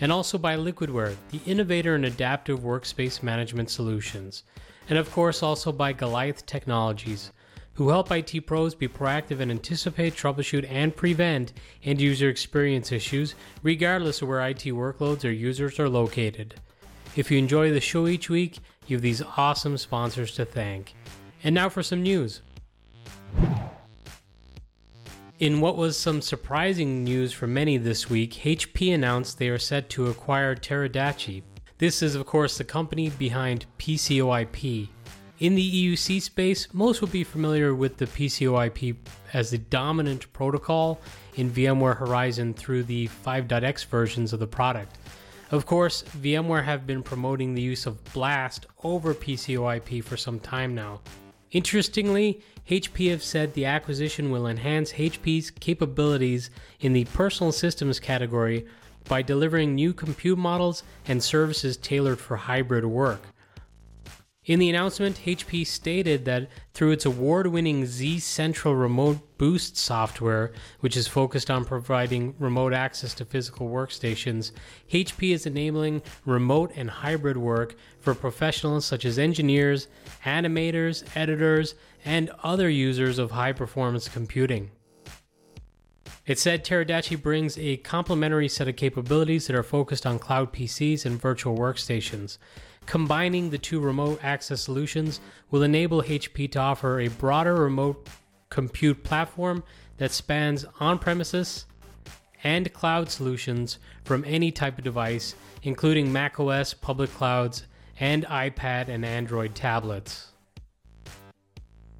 And also by Liquidware, the innovator in adaptive workspace management solutions. And of course, also by Goliath Technologies, who help IT pros be proactive and anticipate, troubleshoot, and prevent end-user experience issues, regardless of where IT workloads or users are located. If you enjoy the show each week, you have these awesome sponsors to thank. And now for some news. In what was some surprising news for many this week, HP announced they are set to acquire Teradici. This is, of course, the company behind PCoIP. In the EUC space, most would be familiar with the PCoIP as the dominant protocol in VMware Horizon through the 5.x versions of the product. Of course, VMware have been promoting the use of Blast over PCoIP for some time now. Interestingly, HP have said the acquisition will enhance HP's capabilities in the personal systems category by delivering new compute models and services tailored for hybrid work. In the announcement, HP stated that through its award-winning Z Central Remote Boost software, which is focused on providing remote access to physical workstations, HP is enabling remote and hybrid work for professionals such as engineers, animators, editors, and other users of high-performance computing. It said Teradici brings a complementary set of capabilities that are focused on cloud PCs and virtual workstations. Combining the two remote access solutions will enable HP to offer a broader remote compute platform that spans on-premises and cloud solutions from any type of device, including macOS, public clouds, and iPad and Android tablets.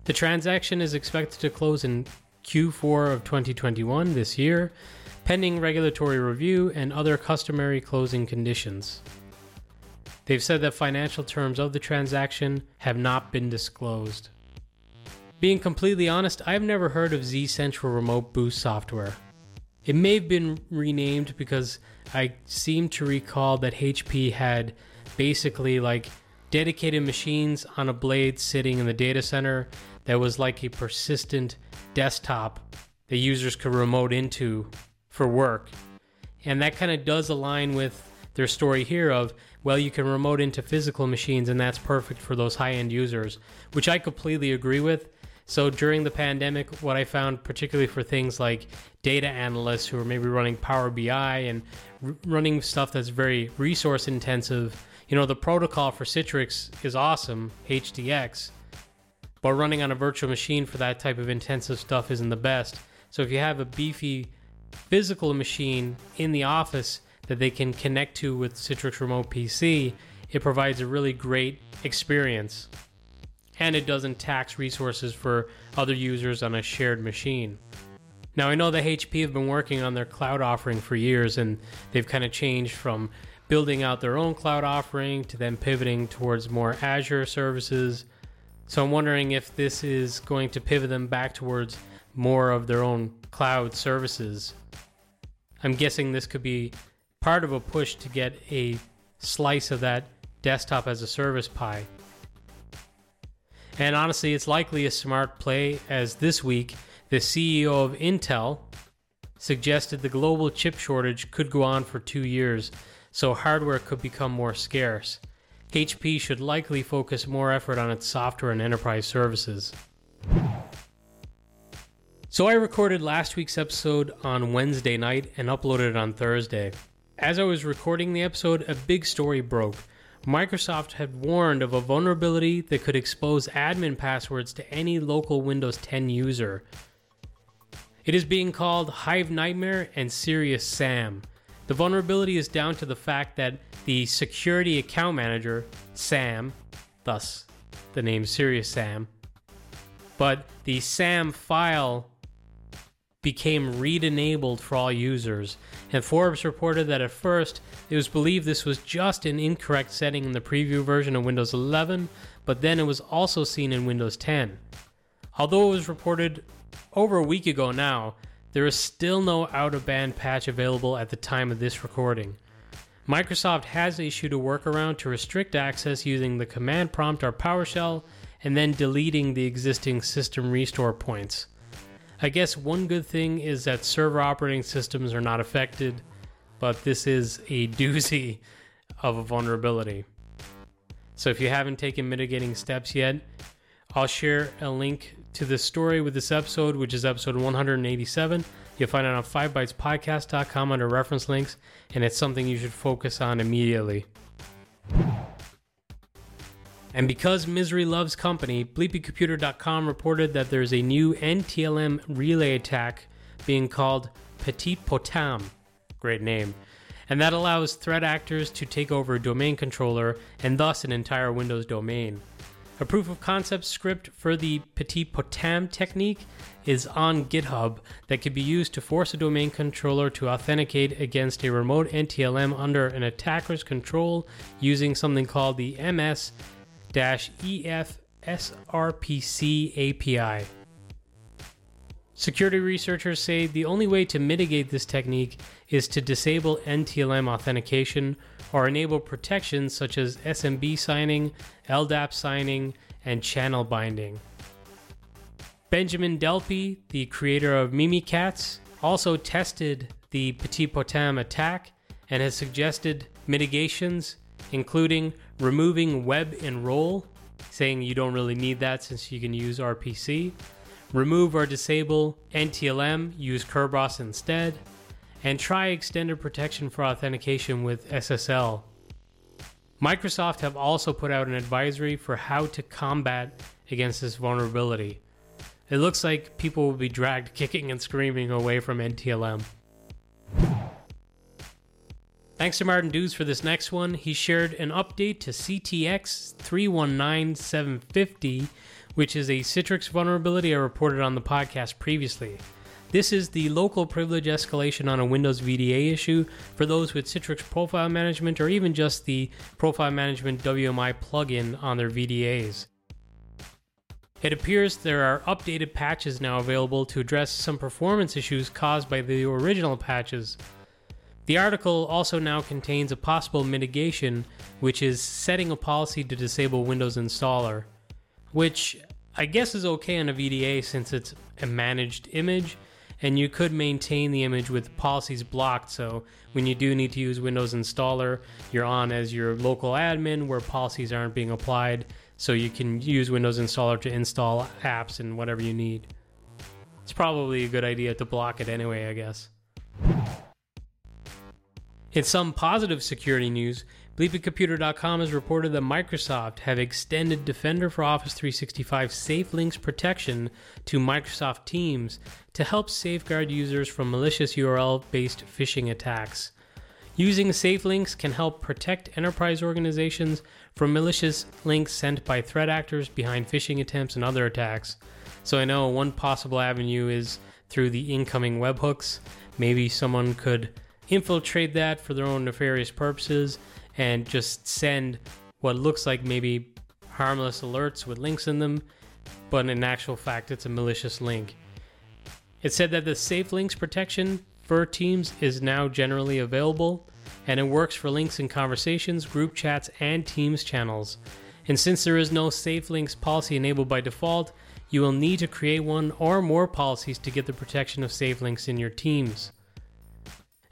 The transaction is expected to close in Q4 of 2021 this year, pending regulatory review and other customary closing conditions. They've said that financial terms of the transaction have not been disclosed. Being completely honest, I've never heard of Z Central Remote Boost software. It may have been renamed because I seem to recall that HP had basically like dedicated machines on a blade sitting in the data center that was like a persistent desktop that users could remote into for work. And that kind of does align with their story here of, well, you can remote into physical machines and that's perfect for those high-end users, which I completely agree with. So during the pandemic, what I found, particularly for things like data analysts who are maybe running Power BI and running stuff that's very resource intensive, you know, the protocol for Citrix is awesome, HDX, but running on a virtual machine for that type of intensive stuff isn't the best. So if you have a beefy physical machine in the office that they can connect to with Citrix Remote PC, it provides a really great experience. And it doesn't tax resources for other users on a shared machine. Now, I know that HP have been working on their cloud offering for years, and they've kind of changed from building out their own cloud offering to then pivoting towards more Azure services. So I'm wondering if this is going to pivot them back towards more of their own cloud services. I'm guessing this could be part of a push to get a slice of that desktop as a service pie. And honestly, it's likely a smart play, as this week, the CEO of Intel suggested the global chip shortage could go on for 2 years, so hardware could become more scarce. HP should likely focus more effort on its software and enterprise services. So I recorded last week's episode on Wednesday night and uploaded it on Thursday. As I was recording the episode, a big story broke. Microsoft had warned of a vulnerability that could expose admin passwords to any local Windows 10 user. It is being called Hive Nightmare and Sirius SAM. The vulnerability is down to the fact that the Security Account Manager, SAM, thus the name Sirius SAM, but the SAM file became read-enabled for all users, and Forbes reported that at first it was believed this was just an incorrect setting in the preview version of Windows 11, but then it was also seen in Windows 10. Although it was reported over a week ago now, there is still no out-of-band patch available at the time of this recording. Microsoft has issued a workaround to restrict access using the command prompt or PowerShell and then deleting the existing system restore points. I guess one good thing is that server operating systems are not affected, but this is a doozy of a vulnerability. So if you haven't taken mitigating steps yet, I'll share a link to the story with this episode, which is episode 187. You'll find it on fivebytespodcast.com under reference links, and it's something you should focus on immediately. And because misery loves company, BleepingComputer.com reported that there's a new NTLM relay attack being called Petit Potam, great name, and that allows threat actors to take over a domain controller and thus an entire Windows domain. A proof of concept script for the Petit Potam technique is on GitHub that can be used to force a domain controller to authenticate against a remote NTLM under an attacker's control using something called the MS Dash EFSRPC API. Security researchers say the only way to mitigate this technique is to disable NTLM authentication or enable protections such as SMB signing, LDAP signing, and channel binding. Benjamin Delpy, the creator of Mimikatz, also tested the Petit Potam attack and has suggested mitigations, including removing web enroll, saying you don't really need that since you can use RPC, remove or disable NTLM, use Kerberos instead, and try extended protection for authentication with SSL. Microsoft have also put out an advisory for how to combat against this vulnerability. It looks like people will be dragged kicking and screaming away from NTLM. Thanks to Martin Dews for this next one. He shared an update to CTX319750, which is a Citrix vulnerability I reported on the podcast previously. This is the local privilege escalation on a Windows VDA issue for those with Citrix Profile Management or even just the Profile Management WMI plugin on their VDAs. It appears there are updated patches now available to address some performance issues caused by the original patches. The article also now contains a possible mitigation, which is setting a policy to disable Windows installer, which I guess is okay on a VDA since it's a managed image, and you could maintain the image with policies blocked, so when you do need to use Windows installer, you're on as your local admin where policies aren't being applied, so you can use Windows installer to install apps and whatever you need. It's probably a good idea to block it anyway, I guess. In some positive security news, BleepingComputer.com has reported that Microsoft have extended Defender for Office 365 Safe Links protection to Microsoft Teams to help safeguard users from malicious URL-based phishing attacks. Using safe links can help protect enterprise organizations from malicious links sent by threat actors behind phishing attempts and other attacks. So I know one possible avenue is through the incoming webhooks. Maybe someone could infiltrate that for their own nefarious purposes and just send what looks like maybe harmless alerts with links in them, but in actual fact it's a malicious link. It said that the Safe Links protection for Teams is now generally available, and it works for links in conversations, group chats, and Teams channels. And since there is no Safe Links policy enabled by default, you will need to create one or more policies to get the protection of safe links in your Teams.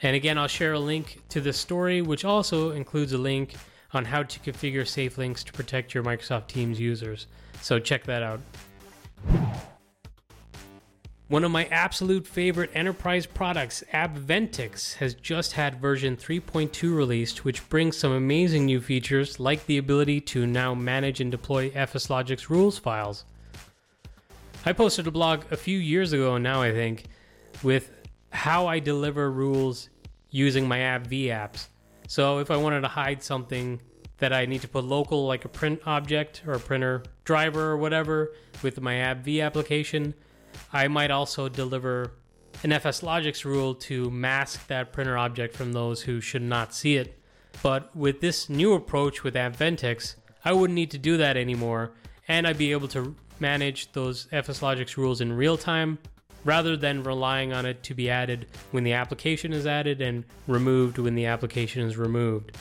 And again, I'll share a link to the story, which also includes a link on how to configure safe links to protect your Microsoft Teams users. So check that out. One of my absolute favorite enterprise products, AppVentix, has just had version 3.2 released, which brings some amazing new features like the ability to now manage and deploy FSLogix rules files. I posted a blog a few years ago now, I think, with how I deliver rules using my AppV apps. So if I wanted to hide something that I need to put local, like a print object or a printer driver or whatever, with my AppV application, I might also deliver an FSLogix rule to mask that printer object from those who should not see it. But with this new approach with AppVentix, I wouldn't need to do that anymore, and I'd be able to manage those FSLogix rules in real time, rather than relying on it to be added when the application is added and removed when the application is removed.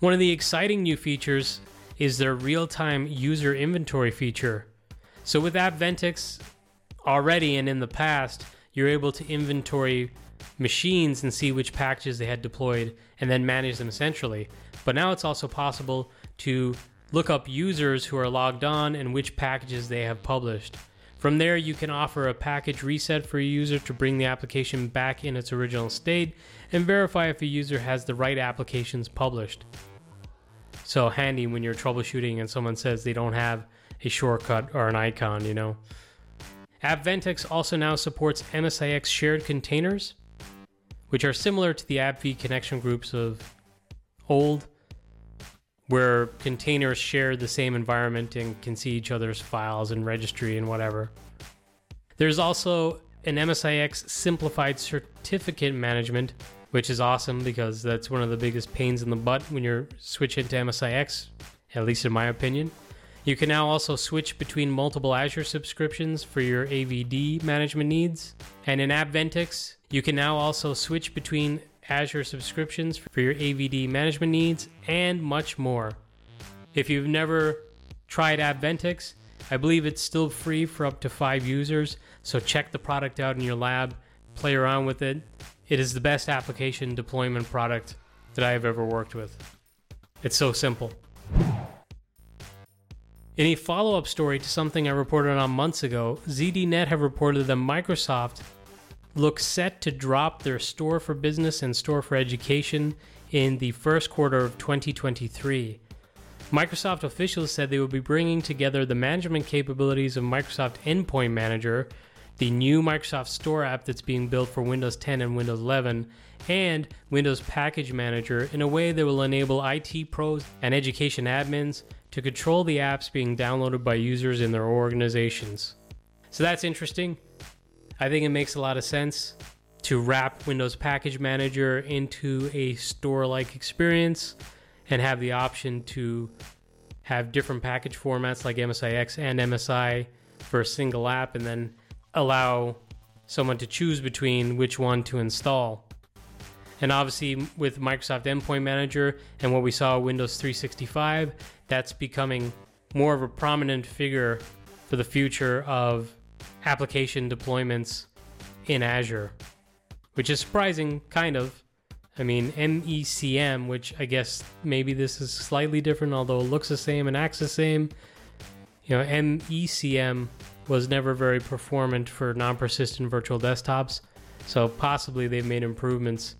One of the exciting new features is their real-time user inventory feature. So with AppVentix already and in the past, you're able to inventory machines and see which packages they had deployed and then manage them centrally. But now it's also possible to look up users who are logged on and which packages they have published. From there, you can offer a package reset for a user to bring the application back in its original state and verify if a user has the right applications published. So handy when you're troubleshooting and someone says they don't have a shortcut or an icon, you know. AppVentix also now supports MSIX shared containers, which are similar to the AbbV connection groups of old, where containers share the same environment and can see each other's files and registry and whatever. There's also an MSIX simplified certificate management, which is awesome because that's one of the biggest pains in the butt when you're switching to MSIX, at least in my opinion. You can now also switch between multiple Azure subscriptions for your AVD management needs. And in AppVentix, you can now also switch between Azure subscriptions for your AVD management needs, and much more. If you've never tried AppVentix, I believe it's still free for up to 5 users, so check the product out in your lab, play around with it. It is the best application deployment product that I have ever worked with. It's so simple. In a follow-up story to something I reported on months ago, ZDNet have reported that Microsoft looks set to drop their Store for Business and Store for Education in the first quarter of 2023. Microsoft officials said they will be bringing together the management capabilities of Microsoft Endpoint Manager, the new Microsoft Store app that's being built for Windows 10 and Windows 11, and Windows Package Manager in a way that will enable IT pros and education admins to control the apps being downloaded by users in their organizations. So that's interesting. I think it makes a lot of sense to wrap Windows Package Manager into a store-like experience and have the option to have different package formats like MSIX and MSI for a single app, and then allow someone to choose between which one to install. And obviously with Microsoft Endpoint Manager and what we saw with Windows 365, that's becoming more of a prominent figure for the future of application deployments in Azure, which is surprising, kind of. I mean, MECM, which I guess maybe this is slightly different, although it looks the same and acts the same. You know, MECM was never very performant for non-persistent virtual desktops, so possibly they've made improvements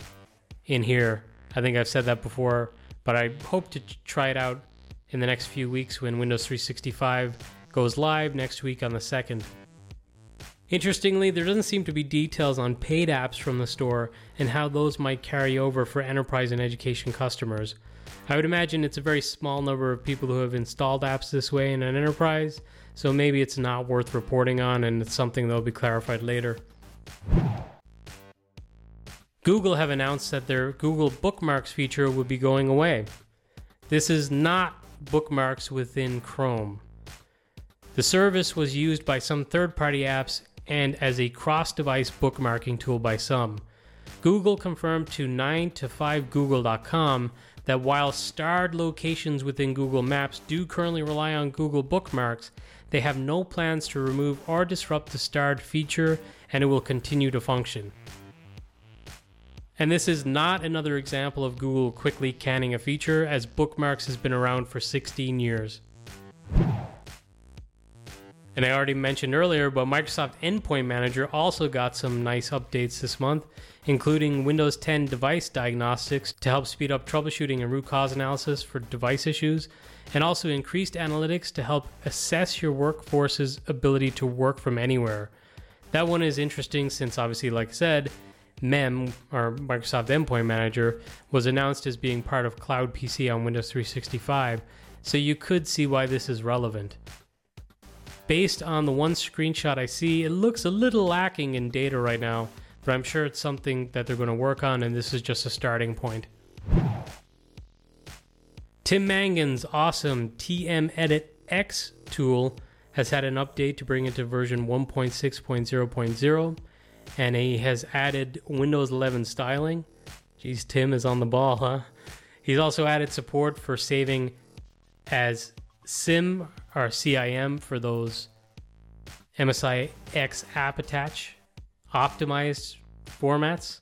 in here. I think I've said that before, but I hope to try it out in the next few weeks when Windows 365 goes live next week on the 2nd. Interestingly, there doesn't seem to be details on paid apps from the store and how those might carry over for enterprise and education customers. I would imagine it's a very small number of people who have installed apps this way in an enterprise, so maybe it's not worth reporting on, and it's something that will be clarified later. Google have announced that their Google Bookmarks feature will be going away. This is not bookmarks within Chrome. The service was used by some third-party apps and as a cross-device bookmarking tool by some. Google confirmed to 9to5google.com that while starred locations within Google Maps do currently rely on Google Bookmarks, they have no plans to remove or disrupt the starred feature, and it will continue to function. And this is not another example of Google quickly canning a feature, as Bookmarks has been around for 16 years. And I already mentioned earlier, but Microsoft Endpoint Manager also got some nice updates this month, including Windows 10 device diagnostics to help speed up troubleshooting and root cause analysis for device issues, and also increased analytics to help assess your workforce's ability to work from anywhere. That one is interesting since, obviously, like I said, MEM, or Microsoft Endpoint Manager, was announced as being part of Cloud PC on Windows 365, so you could see why this is relevant. Based on the one screenshot I see, it looks a little lacking in data right now, but I'm sure it's something that they're going to work on, and this is just a starting point. Tim Mangan's awesome TM Edit X tool has had an update to bring it to version 1.6.0.0, and he has added Windows 11 styling. Geez, Tim is on the ball, huh? He's also added support for saving as SIM or CIM for those MSIX app attach optimized formats.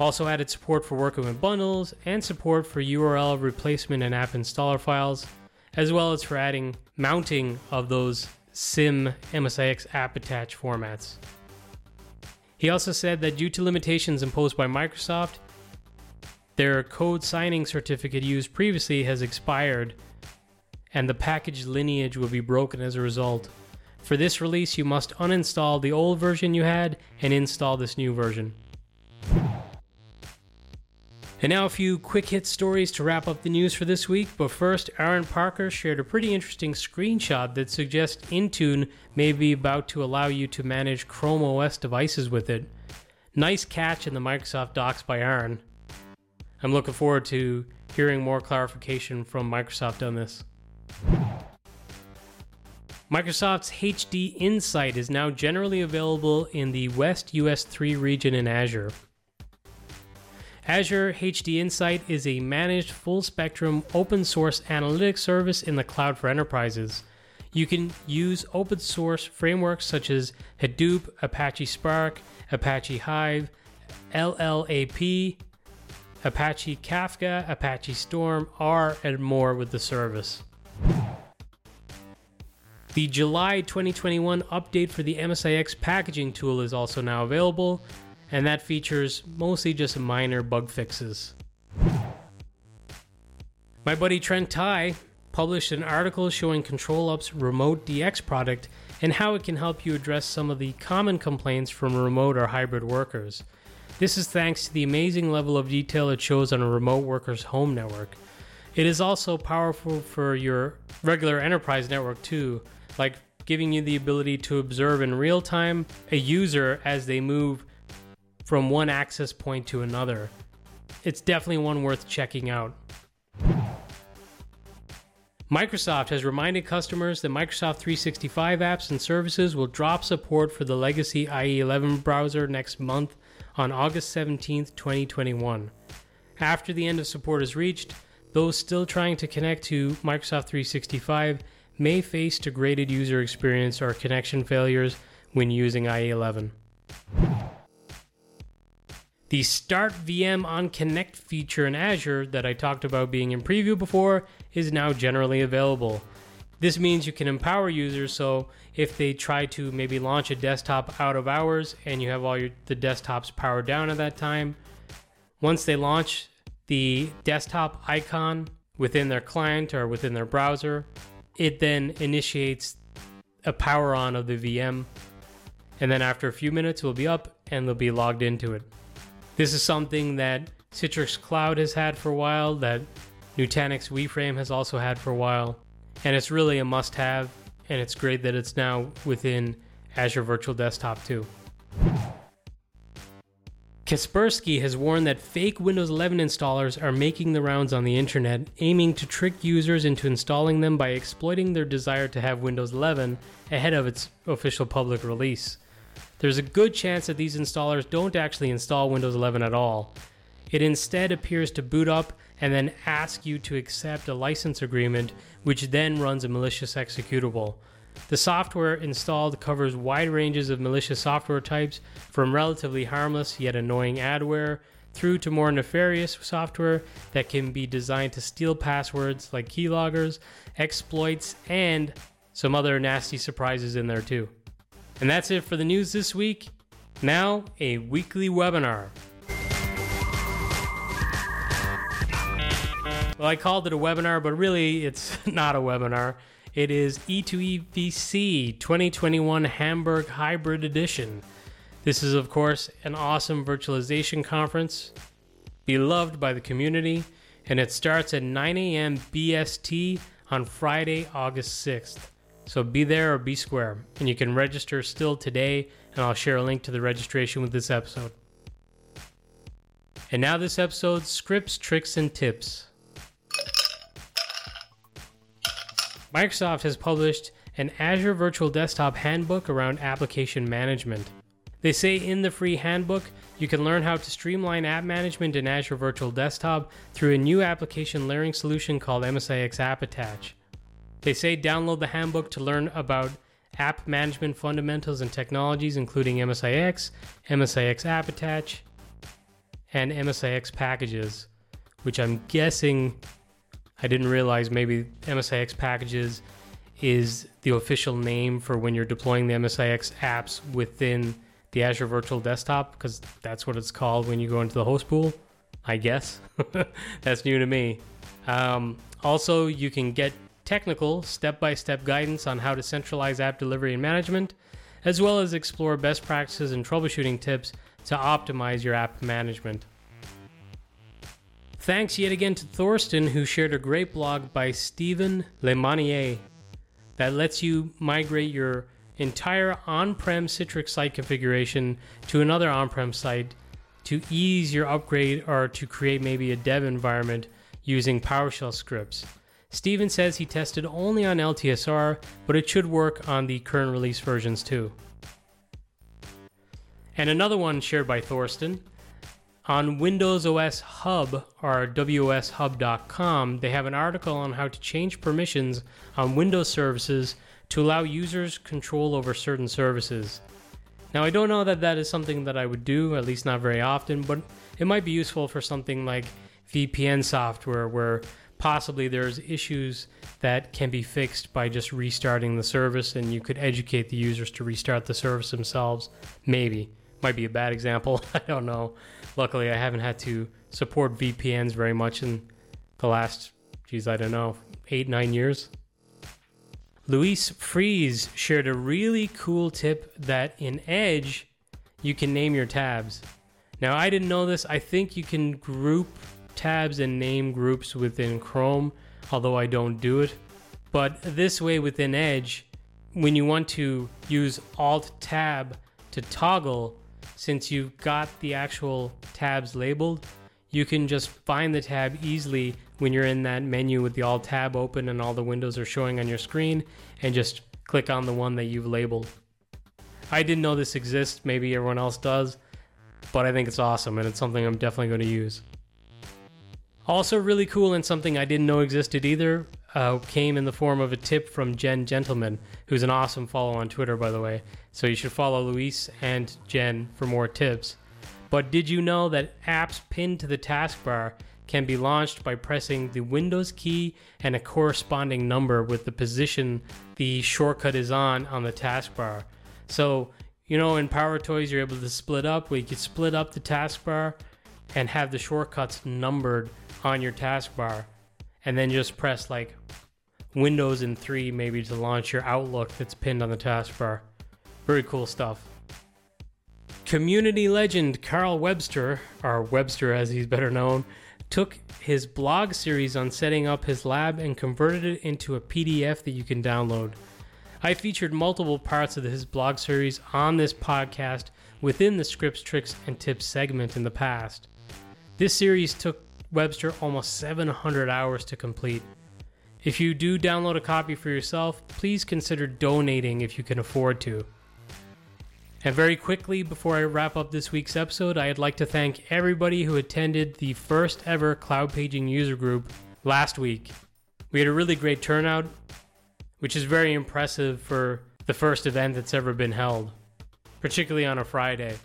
Also added support for working with bundles and support for URL replacement and app installer files, as well as for adding mounting of those SIM MSIX app attach formats. He also said that due to limitations imposed by Microsoft, their code signing certificate used previously has expired, and the package lineage will be broken as a result. For this release, you must uninstall the old version you had and install this new version. And now a few quick hit stories to wrap up the news for this week, but first, Aaron Parker shared a pretty interesting screenshot that suggests Intune may be about to allow you to manage Chrome OS devices with it. Nice catch in the Microsoft Docs by Aaron. I'm looking forward to hearing more clarification from Microsoft on this. Microsoft's HD Insight is now generally available in the West US 3 region in Azure. Azure HD Insight is a managed full-spectrum open-source analytics service in the cloud for enterprises. You can use open-source frameworks such as Hadoop, Apache Spark, Apache Hive, LLAP, Apache Kafka, Apache Storm, R, and more with the service. The July 2021 update for the MSIX packaging tool is also now available, and that features mostly just minor bug fixes. My buddy Trent Tai published an article showing ControlUp's Remote DX product and how it can help you address some of the common complaints from remote or hybrid workers. This is thanks to the amazing level of detail it shows on a remote worker's home network. It is also powerful for your regular enterprise network too, like giving you the ability to observe in real time a user as they move from one access point to another. It's definitely one worth checking out. Microsoft has reminded customers that Microsoft 365 apps and services will drop support for the legacy IE11 browser next month on August 17th, 2021. After the end of support is reached, those still trying to connect to Microsoft 365 may face degraded user experience or connection failures when using IE11. The Start VM on Connect feature in Azure that I talked about being in preview before is now generally available. This means you can empower users, so if they try to maybe launch a desktop out of hours and you have all the desktops powered down at that time, once they launch the desktop icon within their client or within their browser, it then initiates a power on of the VM, and then after a few minutes it'll be up and they'll be logged into it. This is something that Citrix Cloud has had for a while, that Nutanix WeFrame has also had for a while, and it's really a must-have, and it's great that it's now within Azure Virtual Desktop too. Kaspersky has warned that fake Windows 11 installers are making the rounds on the internet, aiming to trick users into installing them by exploiting their desire to have Windows 11 ahead of its official public release. There's a good chance that these installers don't actually install Windows 11 at all. It instead appears to boot up and then ask you to accept a license agreement, which then runs a malicious executable. The software installed covers wide ranges of malicious software types, from relatively harmless yet annoying adware, through to more nefarious software that can be designed to steal passwords like keyloggers, exploits, and some other nasty surprises in there too. And that's it for the news this week. Now, a weekly webinar. Well, I called it a webinar, but really it's not a webinar. It is E2EVC 2021 Hamburg Hybrid Edition. This is, of course, an awesome virtualization conference, beloved by the community, and it starts at 9 a.m. BST on Friday, August 6th. So be there or be square, and you can register still today, and I'll share a link to the registration with this episode. And now this episode's scripts, tricks, and tips. Microsoft has published an Azure Virtual Desktop handbook around application management. They say in the free handbook, you can learn how to streamline app management in Azure Virtual Desktop through a new application layering solution called MSIX App Attach. They say download the handbook to learn about app management fundamentals and technologies, including MSIX, MSIX App Attach, and MSIX packages, which I'm guessing, I didn't realize maybe MSIX packages is the official name for when you're deploying the MSIX apps within the Azure Virtual Desktop, because that's what it's called when you go into the host pool, I guess. That's new to me. Also, you can get technical step-by-step guidance on how to centralize app delivery and management, as well as explore best practices and troubleshooting tips to optimize your app management. Thanks yet again to Thorsten, who shared a great blog by Stephen Lemonnier that lets you migrate your entire on-prem Citrix site configuration to another on-prem site to ease your upgrade or to create maybe a dev environment using PowerShell scripts. Steven says he tested only on LTSR, but it should work on the current release versions too. And another one shared by Thorsten. On Windows OS Hub or wshub.com, they have an article on how to change permissions on Windows services to allow users control over certain services. Now, I don't know that that is something that I would do, at least not very often, but it might be useful for something like VPN software where possibly there's issues that can be fixed by just restarting the service, and you could educate the users to restart the service themselves. Maybe. Might be a bad example. I don't know. Luckily, I haven't had to support VPNs very much in the last, 8-9 years. Luis Fries shared a really cool tip that in Edge, you can name your tabs. Now, I didn't know this. I think you can group tabs and name groups within Chrome, although I don't do it. But this way within Edge, when you want to use Alt-Tab to toggle, since you've got the actual tabs labeled, you can just find the tab easily when you're in that menu with the Alt-Tab open and all the windows are showing on your screen, and just click on the one that you've labeled. I didn't know this exists. Maybe everyone else does, but I think it's awesome, and it's something I'm definitely going to use. Also really cool, and something I didn't know existed either, came in the form of a tip from Jen Gentleman, who's an awesome follow on Twitter, by the way. So you should follow Luis and Jen for more tips. But did you know that apps pinned to the taskbar can be launched by pressing the Windows key and a corresponding number with the position the shortcut is on the taskbar? So, you know, in Power Toys, you're able to split up, where you could split up the taskbar and have the shortcuts numbered on your taskbar, and then just press like Windows and 3 maybe to launch your Outlook that's pinned on the taskbar. Very cool stuff. Community legend Carl Webster, or Webster as he's better known, took his blog series on setting up his lab and converted it into a PDF that you can download. I featured multiple parts of his blog series on this podcast within the scripts, tricks, and tips segment in the past. This series took Webster almost 700 hours to complete. If you do download a copy for yourself, please consider donating if you can afford to. And very quickly, before I wrap up this week's episode, I'd like to thank everybody who attended the first ever Cloud Paging user group last week. We had a really great turnout, which is very impressive for the first event that's ever been held, particularly on a Friday.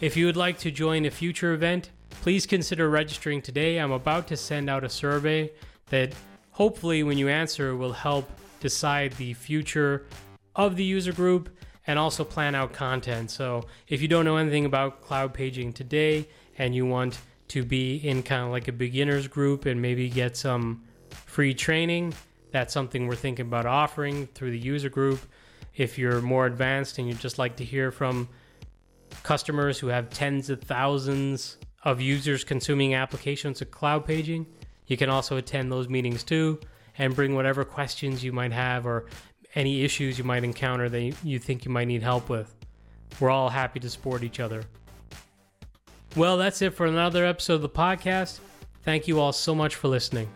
If you would like to join a future event, please consider registering today. I'm about to send out a survey that hopefully when you answer will help decide the future of the user group and also plan out content. So if you don't know anything about cloud paging today and you want to be in kind of like a beginners group and maybe get some free training, that's something we're thinking about offering through the user group. If you're more advanced and you'd just like to hear from customers who have tens of thousands of users consuming applications of cloud paging, you can also attend those meetings too and bring whatever questions you might have or any issues you might encounter that you think you might need help with. We're all happy to support each other. Well, that's it for another episode of the podcast. Thank you all so much for listening.